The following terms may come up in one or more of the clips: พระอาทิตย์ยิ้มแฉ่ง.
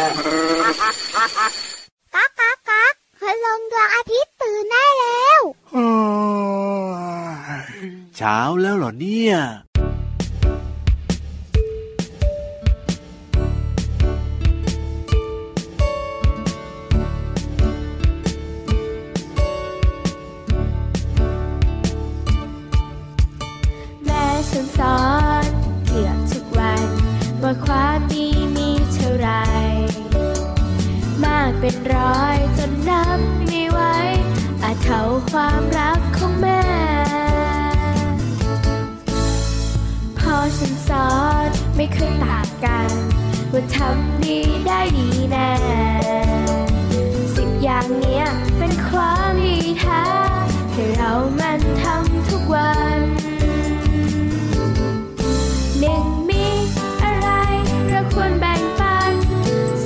ก๊ากก๊ากก๊ากพลงดวงอาทิตย์ตื่นได้แล้วเช้าแล้วเหรอเนี่ยความดีมีเท่าไรมากเป็นร้อยจนนับไม่ไหวอาจเท่าความรักของแม่พอฉันสอนไม่เคยต่างกันว่าทำดีได้ดีแน่สิบอย่างเนี้ยเป็นความดีแท้ให้เรามันทำทุกวันหนึ่งควรแบ่งปัน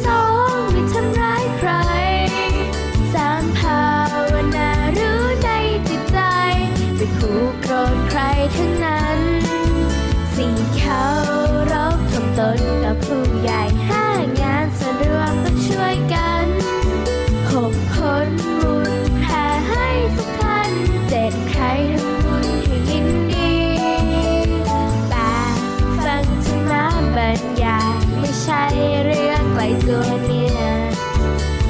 สองไม่ทำร้ายใครสามภาวนารู้ในจิตใจไม่ผูกโกรธใครทั้งนั้นสี่เคารพถ่อมตนกับผู้ใหญ่ห้างานส่วนรวมต้องช่วยกันหกคนบุญแผ่ให้ทุกท่านเจ็ดใครทำบุญให้ยินดีแปดฟังธรรมะบรรยายใช่เรื่องไกลตัวเนี่ย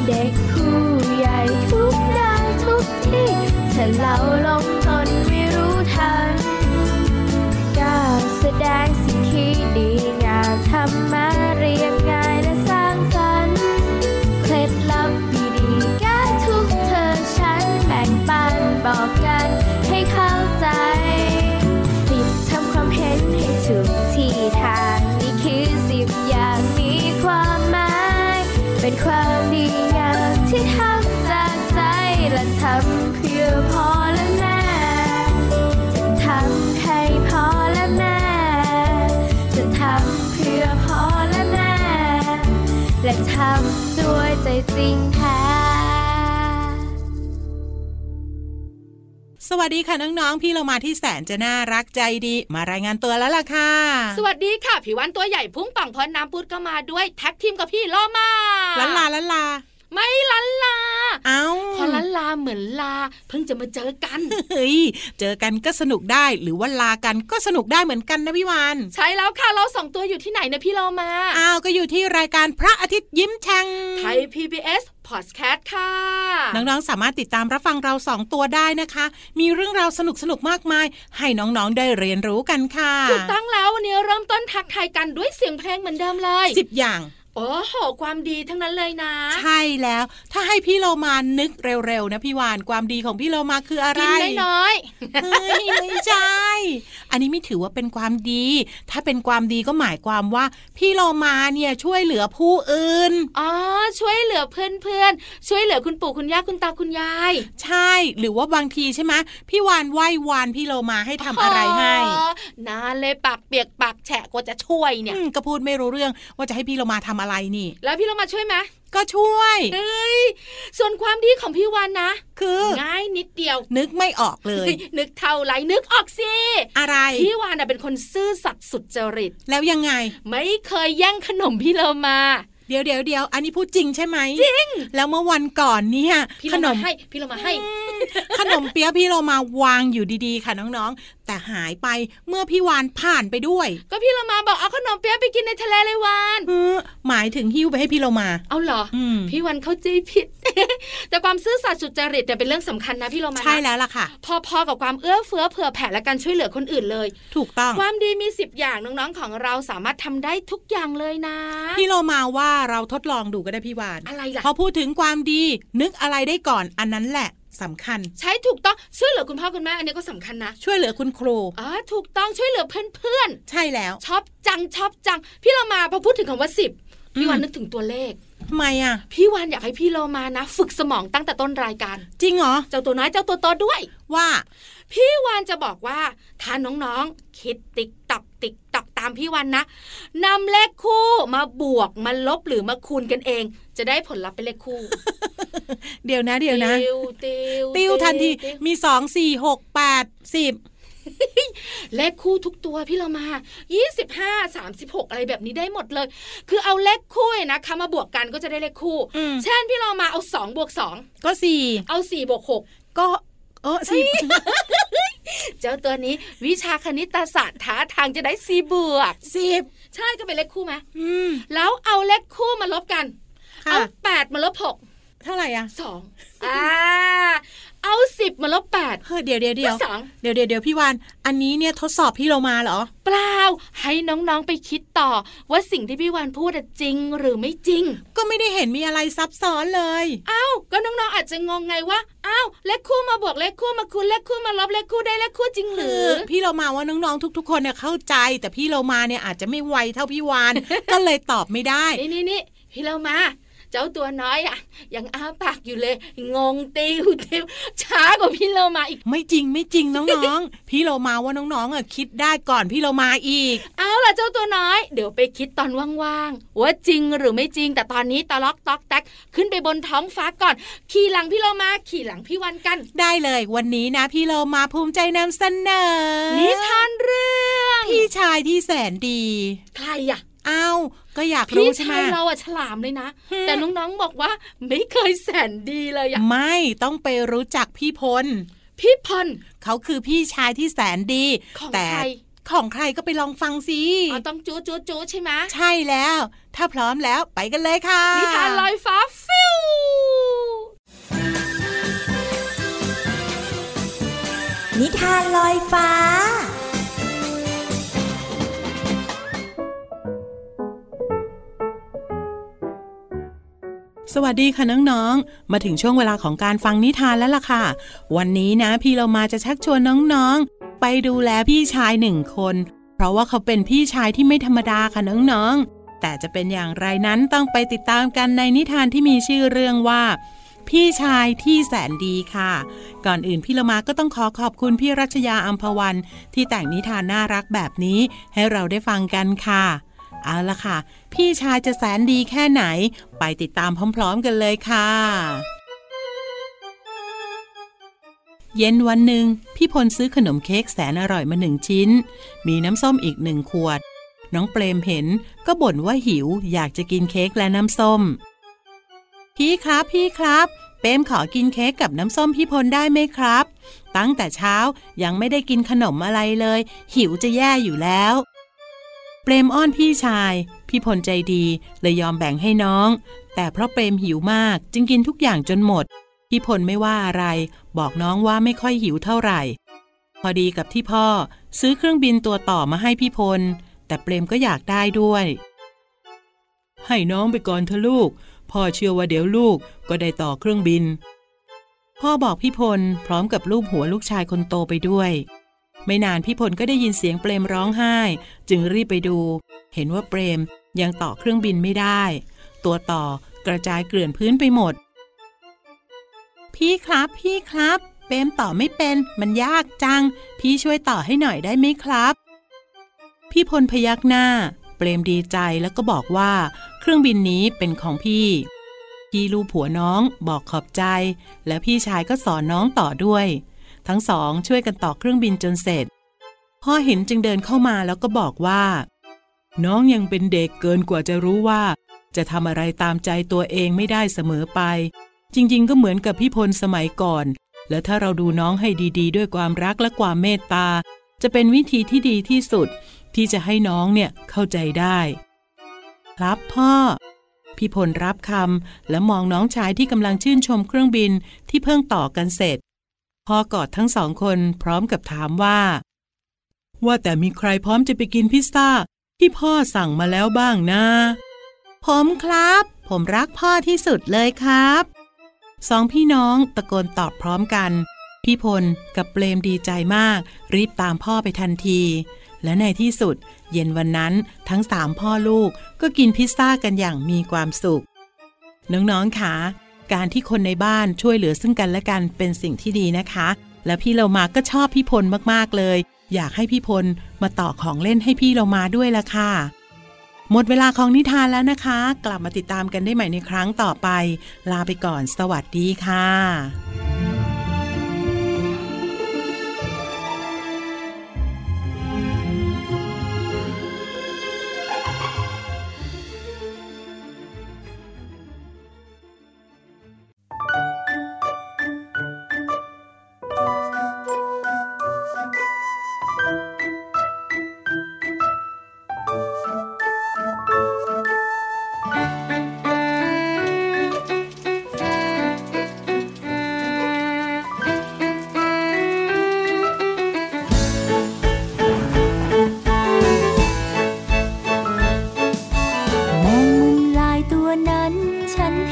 เด็กผู้ใหญ่ทุกด้านทุกที่ถ้าเราลงตนไม่รู้ทันก้าวแสดงสิ่งที่ดีงามธรรมะเรียบง่ายและสร้างสรรค์เคล็ดลับดีๆแก้ทุกเธอฉันแบ่งปันบอกกันให้เข้าใจสิบทำความเห็นให้ถูกที่ทางนี่คือสิบอย่างมีความหมายเป็นความดีงามที่ทำจากใจและทำเพื่อพ่อและแม่จะทำให้พ่อและแม่จะทำเพื่อพ่อและแม่และทำด้วยใจจริงแท้สวัสดีค่ะน้องๆพี่เรามาที่แสนจะน่ารักใจดีมารายงานตัวแล้วล่ะค่ะสวัสดีค่ะพี่วันตัวใหญ่พุ่งปังพอน้ำพุดก็มาด้วยแท็กทีมกับพี่เรามาลันลาลันลาไม่ลันลาเอาพอลันลาเหมือนลาเพิ่งจะมาเจอกันเฮ้ยเจอกันก็สนุกได้หรือว่าลากันก็สนุกได้เหมือนกันนะพี่วันใช่แล้วค่ะเราสองตัวอยู่ที่ไหนนะพี่เรามาอ้าวก็อยู่ที่รายการพระอาทิตย์ยิ้มแฉ่งไทย PBSพอดแคสต์ค่ะน้องๆสามารถติดตามรับฟังเรา2ตัวได้นะคะมีเรื่องราวสนุกๆมากมายให้น้องๆได้เรียนรู้กันค่ะถูกต้องแล้ววันนี้เริ่มต้นทักทายกันด้วยเสียงเพลงเหมือนเดิมเลย10อย่างโอ้โหความดีทั้งนั้นเลยนะใช่แล้วถ้าให้พี่โลมานึกเร็วๆนะพี่วานความดีของพี่โลมาคืออะไรกินน้อยๆเฮ้ยไม่ใช่อันนี้ไม่ถือว่าเป็นความดีถ้าเป็นความดีก็หมายความว่าพี่โลมาเนี่ยช่วยเหลือผู้อื่นอ๋อช่วยเหลือเพื่อนๆช่วยเหลือคุณปู่คุณย่าคุณตาคุณยายใช่หรือว่าบางทีใช่ไหมพี่วานไหว้วานพี่โลมาให้ทำอะไรให้นาเลยปากเปียกปากแฉะกว่าจะช่วยเนี่ยก็พูดไม่รู้เรื่องว่าจะให้พี่โลมาทำอะไรนี่แล้วพี่เรามาช่วยไหมก็ช่วยเฮ้ยส่วนความดีของพี่วันนะคือง่ายนิดเดียวนึกไม่ออกเลย นึกเท่าไหร่นึกออกสิอะไรพี่วันน่ะเป็นคนซื่อสัตย์สุจริตแล้วยังไงไม่เคยแย่งขนมพี่เรามาเดี๋ยวอันนี้พูดจริงใช่ไหมจริงแล้วเมื่อวันก่อนเนี่ยขนมให้พี่เรามาให้ขนมเปี๊ยะพี่เรามาวางอยู่ดีๆค่ะน้องๆแต่หายไปเมื่อพี่วานผ่านไปด้วยก็พี่เรามาบอกเอาขนมเปี๊ยะไปกินในทะเลเลยวานหมายถึงหิ้วไปให้พี่เรามาเอาเหรอพี่วานเข้าใจผิด แต่ความซื่อสัตย์สุจริตเนี่ยเป็นเรื่องสำคัญนะพี่เรามาใช่แล้วล่ะค่ะพอๆกับความเอื้อเฟื้อเผื่อแผ่และการช่วยเหลือคนอื่นเลยถูกต้องความดีมี10อย่างน้องๆของเราสามารถทำได้ทุกอย่างเลยนะพี่เรามาว่าเราทดลองดูก็ได้พี่วานอะไรล่ะพอพูดถึงความดีนึกอะไรได้ก่อนอันนั้นแหละสำคัญใช่ถูกต้องช่วยเหลือคุณพ่อคุณแม่อันนี้ก็สำคัญนะช่วยเหลือคุณครูถูกต้องช่วยเหลือเพื่อนๆใช่แล้วชอบจังพี่เรามาพอพูดถึงคำว่า10พี่วานนึกถึงตัวเลขทำไมอ่ะพี่วานอยากให้พี่เรามานะฝึกสมองตั้งแต่ต้นรายการจริงเหรอเจ้าตัวน้อยเจ้าตัวโตด้วยว่าพี่วานจะบอกว่าถ้าน้องๆคิดติ๊กตอกตามพี่วานนะนำเลขคู่มาบวกมาลบหรือมาคูณกันเองจะได้ผลลัพธ์เป็นเลขคู่ เดี๋ยวนะติวทันทีมี2 4 6 8 10 เลขคู่ทุกตัวพี่เรามา25 36อะไรแบบนี้ได้หมดเลยคือเอาเลขคู่นะคะมาบวกกันก็จะได้เลขคู่เช่นพี่เรามาเอา2+2ก็4เอา4+6ก็สี่เจ้าตัวนี้วิชาคณิตศาสตร์ท้าทางจะได้4+10ใช่ก็เป็นเลขคู่ไหมแล้วเอาเลขคู่มาลบกันเอา8 มาลบ 6เท่าไหร่อ่ะ2เอา10 มาลบ 8เฮ้ยเดี๋ยวพี่วานอันนี้เนี่ยทดสอบพี่เรามาเหรอเปล่าให้น้องๆไปคิดต่อว่าสิ่งที่พี่วานพูดจริงหรือไม่จริงก็ไม่ได้เห็นมีอะไรซับซ้อนเลยอ้าวก็น้องๆอาจจะงงไงว่าอ้าวเลขคู่มาบวกเลขคู่มาคูณเลขคู่มาลบเลขคู่ได้เลขคู่จริงหรือพี่เรามาว่าน้องๆทุกๆคนเนี่ยเข้าใจแต่พี่เรามาเนี่ยอาจจะไม่ไวเท่าพี่วานก็เลยตอบไม่ได้นี่พี่เรามาเจ้าตัวน้อยอ่ะยังอ้าปากอยู่เลยงงติวช้ากว่าพี่เรามาอีกไม่จริงน้องๆ พี่เรามาว่าน้องๆอ่ะคิดได้ก่อนพี่เรามาอีกเอาล่ะเจ้าตัวน้อยเดี๋ยวไปคิดตอนว่างๆว่าจริงหรือไม่จริงแต่ตอนนี้ตะล็อกต๊อกแต๊กขึ้นไปบนท้องฟ้าก่อนขี่หลังพี่เรามาขี่หลังพี่วันกันได้เลยวันนี้นะพี่เรามาภูมิใจนำเสนอนิทานเรื่องพี่ชายที่แสนดีใครอ่ะอ้าวก็อยากรู้ใช่ไหมพี่ชายเราอะฉลามเลยนะแต่น้องๆบอกว่าไม่เคยแสนดีเลยอะไม่ต้องไปรู้จักพี่พลเขาคือพี่ชายที่แสนดีแต่ของใครก็ไปลองฟังสิต้องจู๊ใช่ไหมใช่แล้วถ้าพร้อมแล้วไปกันเลยค่ะนิทานลอยฟ้าฟิวนิทานลอยฟ้าสวัสดีค่ะน้องๆมาถึงช่วงเวลาของการฟังนิทานแล้วล่ะค่ะวันนี้นะพี่เรามาจะชักชวนน้องๆไปดูแลพี่ชาย1 คนเพราะว่าเขาเป็นพี่ชายที่ไม่ธรรมดาค่ะน้องๆแต่จะเป็นอย่างไรนั้นต้องไปติดตามกันในนิทานที่มีชื่อเรื่องว่าพี่ชายที่แสนดีค่ะก่อนอื่นพี่เรามาก็ต้องขอขอบคุณพี่รัชยาอัมพวันที่แต่งนิทานน่ารักแบบนี้ให้เราได้ฟังกันค่ะเอาล่ะค่ะพี่ชายจะแสนดีแค่ไหนไปติดตามพร้อมๆกันเลยค่ะเย็นวันหนึ่งพี่พลซื้อขนมเค้กแสนอร่อยมา1 ชิ้นมีน้ำส้มอีก1 ขวดน้องเปรมเห็นก็บ่นว่าหิวอยากจะกินเค้กและน้ำส้มพี่ครับเปรมขอกินเค้กกับน้ำส้มพี่พลได้ไหมครับตั้งแต่เช้ายังไม่ได้กินขนมอะไรเลยหิวจะแย่อยู่แล้วเปรมอ้อนพี่ชายพี่พลใจดีเลยยอมแบ่งให้น้องแต่เพราะเปรมหิวมากจึงกินทุกอย่างจนหมดพี่พลไม่ว่าอะไรบอกน้องว่าไม่ค่อยหิวเท่าไหร่พอดีกับที่พ่อซื้อเครื่องบินตัวต่อมาให้พี่พลแต่เปรมก็อยากได้ด้วยให้น้องไปก่อนเถอะลูกพ่อเชื่อว่าเดี๋ยวลูกก็ได้ต่อเครื่องบินพ่อบอกพี่พลพร้อมกับลูบหัวลูกชายคนโตไปด้วยไม่นานพี่พลก็ได้ยินเสียงเปรมร้องไห้จึงรีบไปดูเห็นว่าเปรมยังต่อเครื่องบินไม่ได้ตัวต่อกระจายเกลื่อนพื้นไปหมดพี่ครับเปรมต่อไม่เป็นมันยากจังพี่ช่วยต่อให้หน่อยได้ไหมครับพี่พลพยักหน้าเปรมดีใจแล้วก็บอกว่าเครื่องบินนี้เป็นของพี่ลูบหัวน้องบอกขอบใจและพี่ชายก็สอนน้องต่อด้วยทั้งสองช่วยกันต่อเครื่องบินจนเสร็จพ่อเห็นจึงเดินเข้ามาแล้วก็บอกว่าน้องยังเป็นเด็กเกินกว่าจะรู้ว่าจะทำอะไรตามใจตัวเองไม่ได้เสมอไปจริงๆก็เหมือนกับพี่พลสมัยก่อนและถ้าเราดูน้องให้ดีๆด้วยความรักและความเมตตาจะเป็นวิธีที่ดีที่สุดที่จะให้น้องเนี่ยเข้าใจได้ครับพ่อพี่พลรับคำและมองน้องชายที่กำลังชื่นชมเครื่องบินที่เพิ่งต่อกันเสร็จพ่อกอดทั้ง2 คนพร้อมกับถามว่าแต่มีใครพร้อมจะไปกินพิซซ่าที่พ่อสั่งมาแล้วบ้างนะผมครับผมรักพ่อที่สุดเลยครับ2 พี่น้องตะโกนตอบพร้อมกันพี่พลกับเปรมดีใจมากรีบตามพ่อไปทันทีและในที่สุดเย็นวันนั้นทั้ง3 พ่อลูกก็กินพิซซ่ากันอย่างมีความสุขน้องๆค่ะการที่คนในบ้านช่วยเหลือซึ่งกันและกันเป็นสิ่งที่ดีนะคะและพี่เรามาก็ชอบพี่พลมากๆเลยอยากให้พี่พลมาต่อของเล่นให้พี่เรามาด้วยล่ะค่ะหมดเวลาของนิทานแล้วนะคะกลับมาติดตามกันได้ใหม่ในครั้งต่อไปลาไปก่อนสวัสดีค่ะ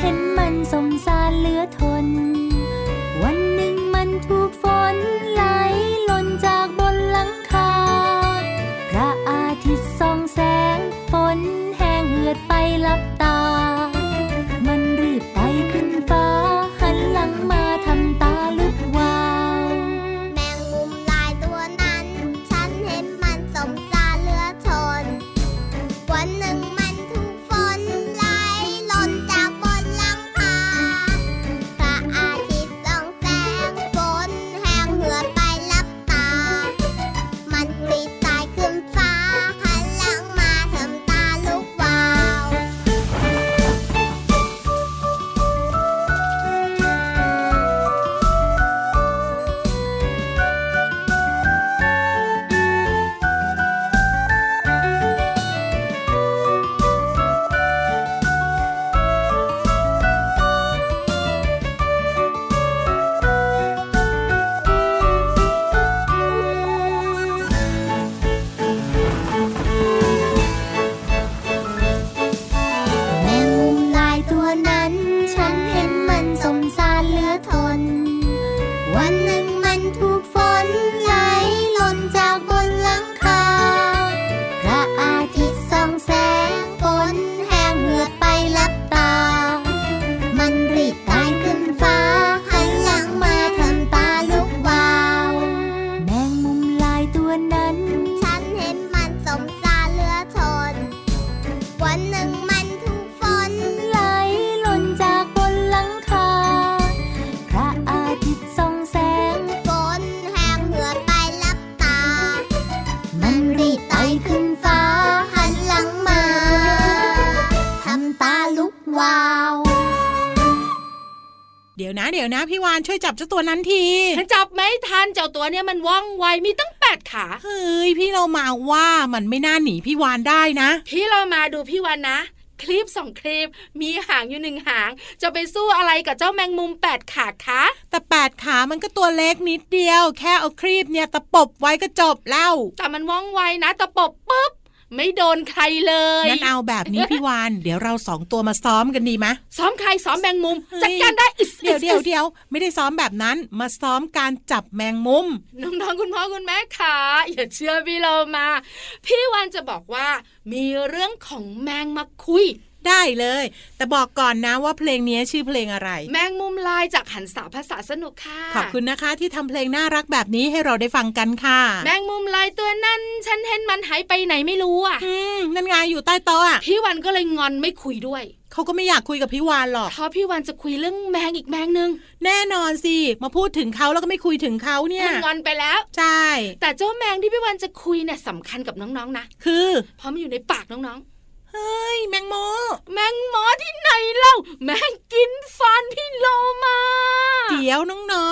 เห็นมันสมสารเหลือทนวันหนึ่งมันถูกฝนไหลหล่นจากบนหลังคาพระอาทิตย์ส่องแสงฝนแห้งเหือดไปลับตามันรีบไต่ขึ้นฟ้าหันหลังมาทำตาลุกวาวแมงมุมลายตัวนั้นฉันเห็นมันสมสารเหลือทนวันหนึ่งมันถูกฝนไหลหล่นจากบนหลังคาพระอาทิตย์ส่องแสงฝนแห้งเหือดไปลับตามันรีบไต่ขึ้นฟ้าหันหลังมาทำตาลุกวาววันหนึ่งมันถูกฝนไหลหล่นจากบนหลังคาพระอาทิตย์ส่องแสงฝนแห้งเหือดไปลับตามันรีบไต่ขึ้นฟ้าหันหลังมาทำตาลุกวาวแมงมุมลายตัวนั้นฉันเห็นมันสมสารเหลือทนวันหนึ่งมันถูกฝนไหลหล่นจากบนหลังคาพระอาทิตย์ส่องแสงฝนแห้งเหือดไปลับตามันรีบไต่ขึ้นฟ้าหันหลังมาทำตาลุกวาวเดี๋ยวนะพี่วานช่วยจับเจ้าตัวนั้นทีฉันจับไม่ทันเจ้าตัวเนี่ยมันว่องไวมีตั้ง8ขาเฮ้ยพี่เรามาว่ามันไม่น่าหนีพี่วานได้นะพี่เรามาดูพี่วานนะคลิป2คลิปมีหางอยู่1หางจะไปสู้อะไรกับเจ้าแมงมุม8ขาคะแต่8ขามันก็ตัวเล็กนิดเดียวแค่เอาครีบเนี่ยตะปบไว้ก็จบแล้วแต่มันว่องไวนะตะปบปุ๊บไม่โดนใครเลยงั้นเอาแบบนี้ พี่วานเดี๋ยวเรา2ตัวมาซ้อมกันดีไหมซ้อมใครซ้อมแมงมุม จัดการได้เดี๋ยวไม่ได้ซ้อมแบบนั้นมาซ้อมการจับแมงมุมน้องๆคุณพ่อคุณแม่ค่ะอย่าเชื่อพี่เรามาพี่วานจะบอกว่ามีเรื่องของแมงมาคุยได้เลยแต่บอกก่อนนะว่าเพลงนี้ชื่อเพลงอะไรแมงมุมลายจากหันษาภาษาสนุกค่ะขอบคุณนะคะที่ทำเพลงน่ารักแบบนี้ให้เราได้ฟังกันค่ะแมงมุมลายตัวนั้นฉันเห็นมันหายไปไหนไม่รู้อ่ะนั่นไงอยู่ใต้โต๊ะอ่ะพี่วันก็เลยงอนไม่คุยด้วยเขาก็ไม่อยากคุยกับพี่วานหรอกเพราะพี่วานจะคุยเรื่องแมงอีกแมงนึงแน่นอนสิมาพูดถึงเขาแล้วก็ไม่คุยถึงเขาเนี่ยมันงอนไปแล้วใช่แต่เจ้าแมงที่พี่วานจะคุยเนี่ยสำคัญกับน้องๆนะคือเพราะมันอยู่ในปากน้องๆเฮ้ยแมงโมที่ไหนเล่าแมงกินฟันพี่โลมาเดี๋ยวน้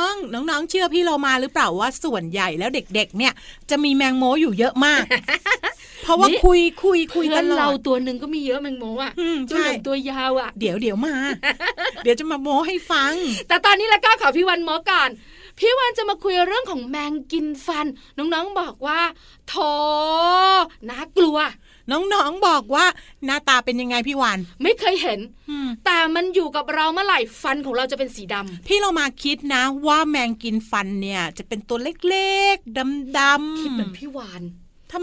องๆเชื่อพี่โลมาหรือเปล่าว่าส่วนใหญ่แล้วเด็กๆเนี่ยจะมีแมงโมอยู่เยอะมาก เพราะว่าคุยกันเราตัวนึงก็มีเยอะแมงโมอ่ะตัวเหลืองตัวยาวอ่ะเดี๋ยวมา เดี๋ยวจะมาโมให้ฟังแต่ตอนนี้ละก็ขอพี่วันโมก่อนพี่วันจะมาคุยเรื่องของแมงกินฟันน้องๆบอกว่าโธ่น่ากลัวน้องๆบอกว่าหน้าตาเป็นยังไงพี่วานไม่เคยเห็นแต่มันอยู่กับเราเมื่อไหร่ฟันของเราจะเป็นสีดำพี่เรามาคิดนะว่าแมงกินฟันเนี่ยจะเป็นตัวเล็กๆดำๆคิดเหมือนพี่วาน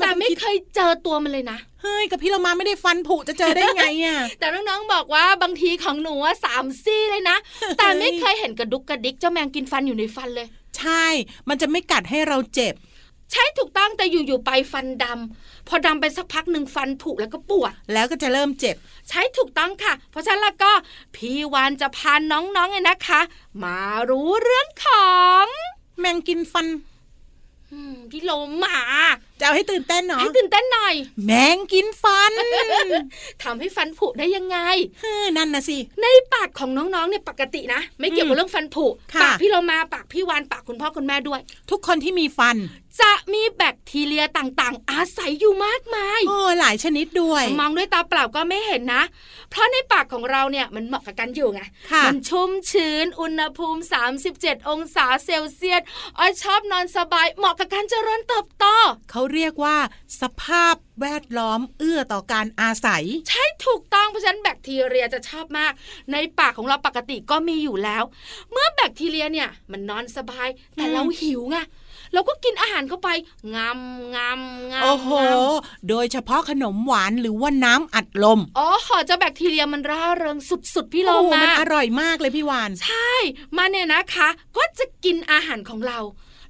แต่ไม่เคยเจอตัวมันเลยนะเฮ้ยกับพี่เรามาไม่ได้ฟันผุจะเจอได้ไงอ่ะ แต่น้องๆบอกว่าบางทีของหนูว่า3ซี่เลยนะ แต่ไม่เคยเห็นกระดุกกระดิกเจ้าแมงกินฟันอยู่ในฟันเลยใช่มันจะไม่กัดให้เราเจ็บใช่ถูกต้องแต่อยู่ๆไปฟันดำพอดำไปสักพักหนึ่งฟันผุแล้วก็ปวดแล้วก็จะเริ่มเจ็บใช่ถูกต้องค่ะเพราะฉะนั้นแล้วก็พี่วานจะพาน้องๆเลยนะคะมารู้เรื่องของแมงกินฟันพี่โลมาจะเอาให้ตื่นเต้นหน่อยให้ตื่นเต้นหน่อยแมงกินฟัน ทำให้ฟันผุได้ยังไงนั่นนะสิในปากของน้องๆเนี่ยปกตินะไม่เกี่ยวกับเรื่องฟันผุปากพี่โลมาปากพี่วานปากคุณพ่อคุณแม่ด้วยทุกคนที่มีฟันจะมีแบคทีเรียต่างๆอาศัยอยู่มากมายหลายชนิดด้วยมองด้วยตาเปล่าก็ไม่เห็นนะเพราะในปากของเราเนี่ยมันเหมาะกับการอยู่ไงมันชุ่มชื้นอุณหภูมิ37 องศาเซลเซียสชอบนอนสบายเหมาะกับการเจริญเติบโตเขา เรียกว่าสภาพแวดล้อมเอื้อต่อการอาศัยใช่ถูกต้องเพราะฉะนั้นแบคทีเรียจะชอบมากในป่าของเราปกติก็มีอยู่แล้วเมื่อแบคทีเรียเนี่ยมันนอนสบายแต่เราหิวไงเราก็กินอาหารเข้าไปงำงำงำโอ้โหโดยเฉพาะขนมหวานหรือว่าน้ำอัดลมอ๋อเจ้าแบคทีเรียมันร่าเริงสุดๆพี่โลมามันอร่อยมากเลยพี่วานใช่มาเนี่ยนะคะก็จะกินอาหารของเรา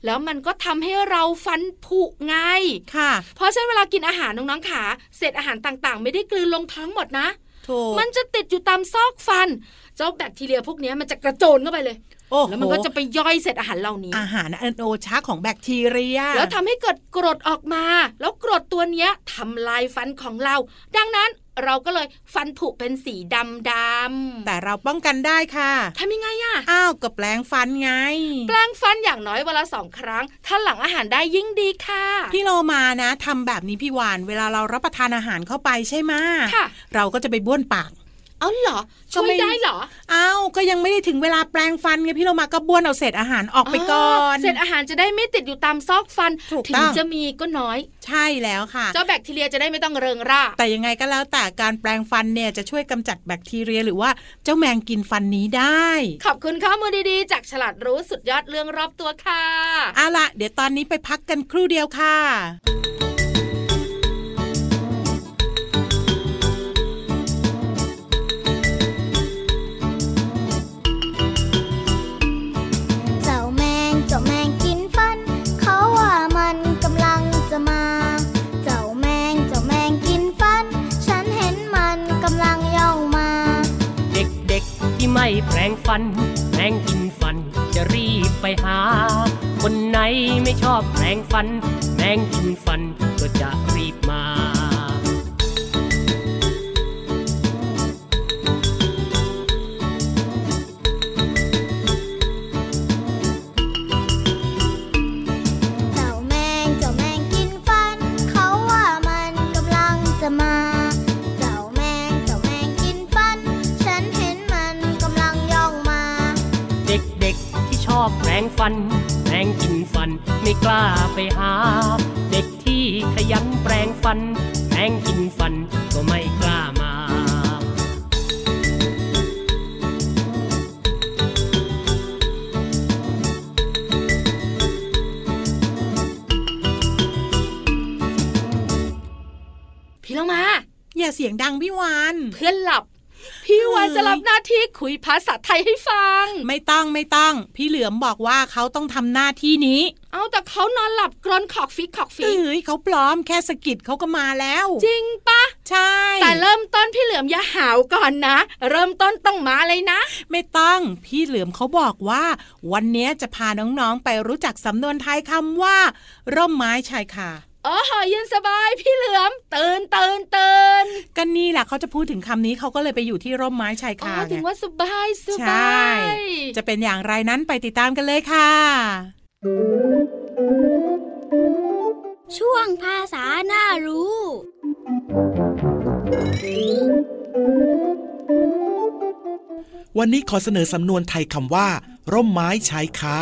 แล้วมันก็ทำให้เราฟันผุไงค่ะเพราะฉะนั้นเวลากินอาหารน้องๆขาเศษอาหารต่างๆไม่ได้กลืนลงท้องหมดนะมันจะติดอยู่ตามซอกฟันเจ้าแบคทีเรียพวกนี้มันจะกระโจนเข้าไปเลยแล้วมันก็จะไปย่อยเศษอาหารเหล่านี้อาหารอันโอชะของแบคทีเรียแล้วทำให้เกิดกรดออกมาแล้วกรดตัวนี้ทำลายฟันของเราดังนั้นเราก็เลยฟันผุเป็นสีดำๆแต่เราป้องกันได้ค่ะทำยังไงอ่ะอ้าวก็แปรงฟันไงแปรงฟันอย่างน้อยวันละ2 ครั้งถ้าหลังอาหารได้ยิ่งดีค่ะพี่โลมานะทำแบบนี้พี่วานเวลาเรารับประทานอาหารเข้าไปใช่ไหมเราก็จะไปบ้วนปากเอาเหรอช่วยได้เหรอเอาก็ยังไม่ได้ถึงเวลาแปรงฟันไงพี่โลมาก็บ้วนเอาเศษอาหารออกไปก่อนเศษอาหารจะได้ไม่ติดอยู่ตามซอกฟันถึงจะมีก็น้อยใช่แล้วค่ะเจ้าแบคทีเรียจะได้ไม่ต้องเริงร่าแต่ยังไงก็แล้วแต่การแปรงฟันเนี่ยจะช่วยกำจัดแบคทีเรียหรือว่าเจ้าแมงกินฟันนี้ได้ขอบคุณข้อมูลดีๆจากฉลาดรู้สุดยอดเรื่องรอบตัวค่ะเอาล่ะเดี๋ยวตอนนี้ไปพักกันครู่เดียวค่ะไม่แปรงฟันแปรงกินฟันจะรีบไปหาคนไหนไม่ชอบแปรงฟันแปรงกินฟันก็จะรีบมาแปรงฟันแปรงกินฟันไม่กล้าไปหาเด็กที่ขยันแปรงฟันแปรงกินฟันก็ไม่กล้ามาพี่ลงมาอย่าเสียงดังพี่วานเพื่อนหลับพี่วานจะรับหน้าที่คุยภาษาไทยให้ฟังไม่ต้องพี่เหลือมบอกว่าเขาต้องทำหน้าที่นี้เอาแต่เขานอนหลับกรนขอกฟิกเอ้ยเขาปลอมแค่สะกิดเขาก็มาแล้วจริงปะใช่แต่เริ่มต้นพี่เหลือมอย่าหาวก่อนนะเริ่มต้นต้องมาเลยนะไม่ต้องพี่เหลือมเขาบอกว่าวันนี้จะพาน้องๆไปรู้จักสำนวนไทยคำว่าร่มไม้ชายคาอ๋อเย็นสบายพี่เหลือมตื่นกันนี่แหละเขาจะพูดถึงคำนี้เขาก็เลยไปอยู่ที่ร่มไม้ชายคาอ๋อถึงว่าสบายใช่จะเป็นอย่างไรนั้นไปติดตามกันเลยค่ะช่วงภาษาน่ารู้วันนี้ขอเสนอสำนวนไทยคำว่าร่มไม้ชายคา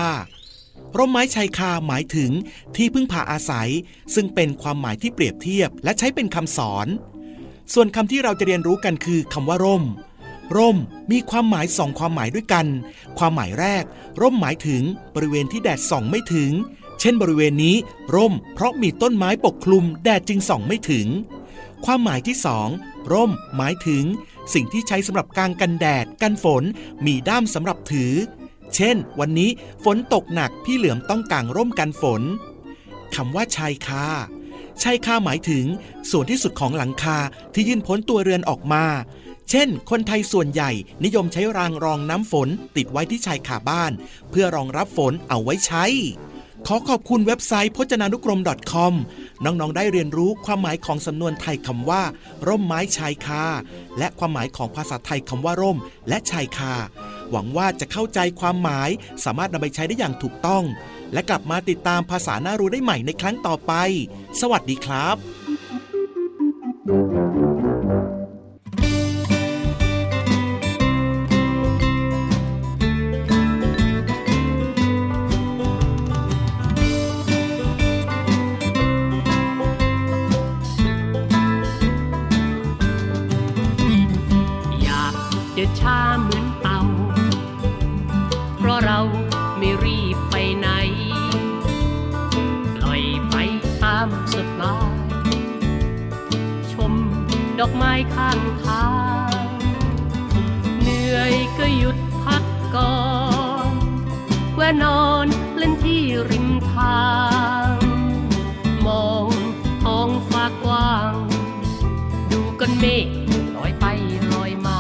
ร่มไม้ชายคาหมายถึงที่พึ่งพาอาศัยซึ่งเป็นความหมายที่เปรียบเทียบและใช้เป็นคำสอนส่วนคำที่เราจะเรียนรู้กันคือคำว่าร่มมีความหมาย2ความหมายด้วยกันความหมายแรกร่มหมายถึงบริเวณที่แดดส่องไม่ถึงเช่นบริเวณนี้ร่มเพราะมีต้นไม้ปกคลุมแดดจึงส่องไม่ถึงความหมายที่2ร่มหมายถึงสิ่งที่ใช้สำหรับกางกันแดดกันฝนมีด้ามสำหรับถือเช่นวันนี้ฝนตกหนักพี่เหลือมต้องกางร่มกันฝนคำว่าชายคาหมายถึงส่วนที่สุดของหลังคาที่ยื่นพ้นตัวเรือนออกมาเช่นคนไทยส่วนใหญ่นิยมใช้รางรองน้ำฝนติดไว้ที่ชายคาบ้านเพื่อรองรับฝนเอาไว้ใช้ขอขอบคุณเว็บไซต์พจนานุกรม .com น้องๆได้เรียนรู้ความหมายของสำนวนไทยคำว่าร่มไม้ชายคาและความหมายของภาษาไทยคำว่าร่มและชายคาหวังว่าจะเข้าใจความหมายสามารถนำไปใช้ได้อย่างถูกต้องและกลับมาติดตามภาษาน่ารู้ได้ใหม่ในครั้งต่อไปสวัสดีครับ เดินช้าเหมือนเต่าเพราะเราไม่รีบไปไหนปล่อยไปตามสบายชมดอกไม้ข้างทางเหนื่อยก็หยุดพักก่อนแว่นอนเล่นที่ริมทางมองท้องฟ้ากว้างดูก้อนเมฆลอยไปลอยมา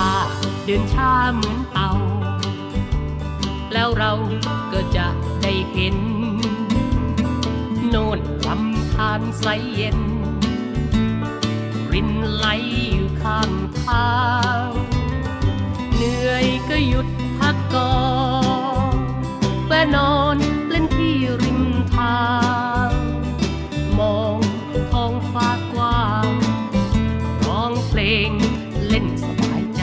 ข้าเดินช้าเหมือนเต่าแล้วเราก็จะได้เห็นโน่นลำธารใสเย็นรินไหลอยู่ข้างทางเหนื่อยก็หยุดพักก่อนแว่นอนเล่นที่ริมทางมองท้องฟ้ากว้างร้องเพลงเล่นสบายใจ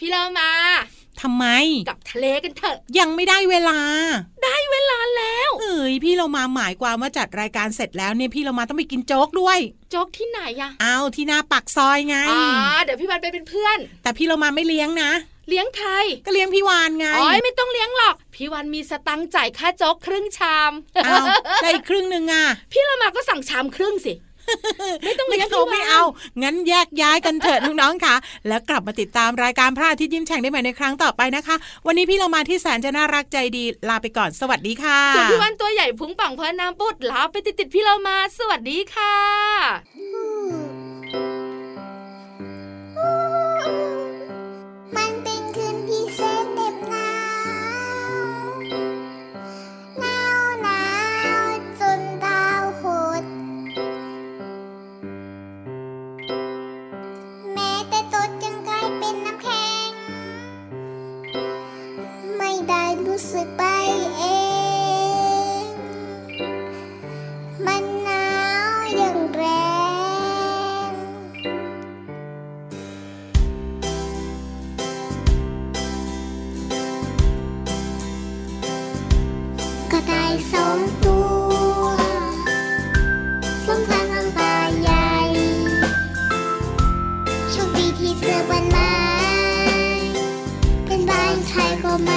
พี่เรามาทำไมกับทะเลกันเถอะยังไม่ได้เวลาได้เวลาแล้วเอ้ยพี่เรามาหมายความว่าจัดรายการเสร็จแล้วเนี่ยพี่เรามาต้องไปกินโจ๊กด้วยโจ๊กที่ไหนอะเอาที่หน้าปากซอยไงเดี๋ยวพี่วันไปเป็นเพื่อนแต่พี่เรามาไม่เลี้ยงนะเลี้ยงใครก็เลี้ยงพี่วานไงอ๋อไม่ต้องเลี้ยงหรอกพี่วานมีสตังค์จ่ายค่าโจ๊กครึ่งชามเอาได้ครึ่งนึงอะพี่เรามาก็สั่งชามครึ่งสิไม่ต้องเลี้ยงเขาไม่เอางั้นแยกย้ายกันเถอะน้องๆค่ะแล้วกลับมาติดตามรายการพระอาทิตย์ยิ้มแฉ่งได้ใหม่ในครั้งต่อไปนะคะวันนี้พี่เรามาที่แสนจะน่ารักใจดีลาไปก่อนสวัสดีค่ะส่วนพี่วันตัวใหญ่พุงป่องพอน้ำปุดลาไปติดพี่เรามาสวัสดีค่ะมันเป็นคืนพิเศษเด็บหนาวหนาวหนาวจนดาวโหดได้รู้สึกไปเองมันหนาวอย่างแรงก็ได้สองตัวลงทางลงป่าใหญ่โชคดีที่เธอเป็นไม้เป็นบ้านใครก็ไม่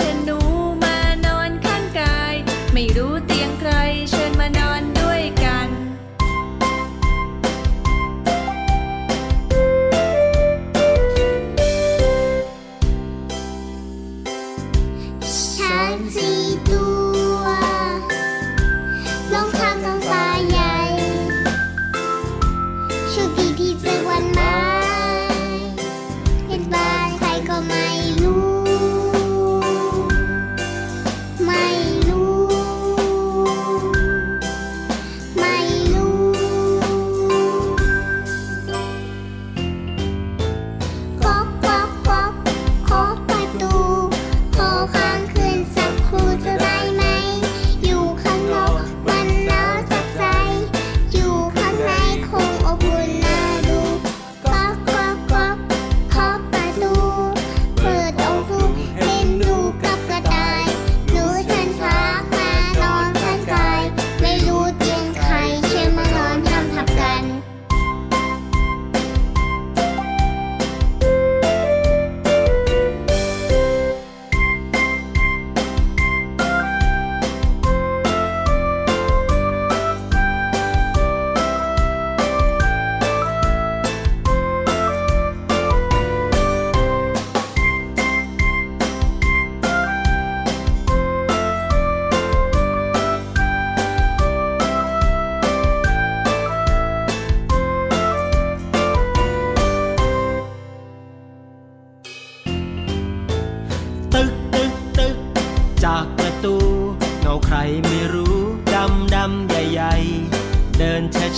ฉันดู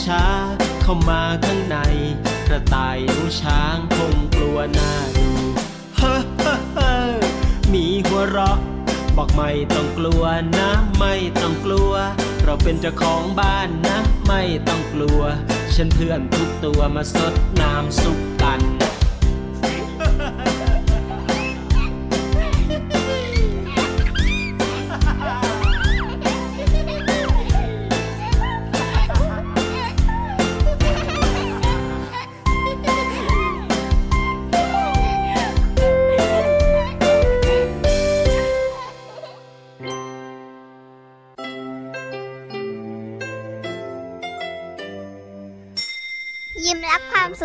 ช้าเข้ามาข้างในกระต่ายรู้ช้างคงกลัวหน้าดูเฮ้อเฮ้อเฮ้อมีหัวเราะบอกไม่ต้องกลัวนะไม่ต้องกลัวเราเป็นเจ้าของบ้านนะไม่ต้องกลัวฉันเพื่อนทุกตัวมาสดน้ำซุปกันยิ้มรับความส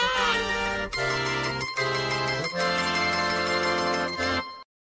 ง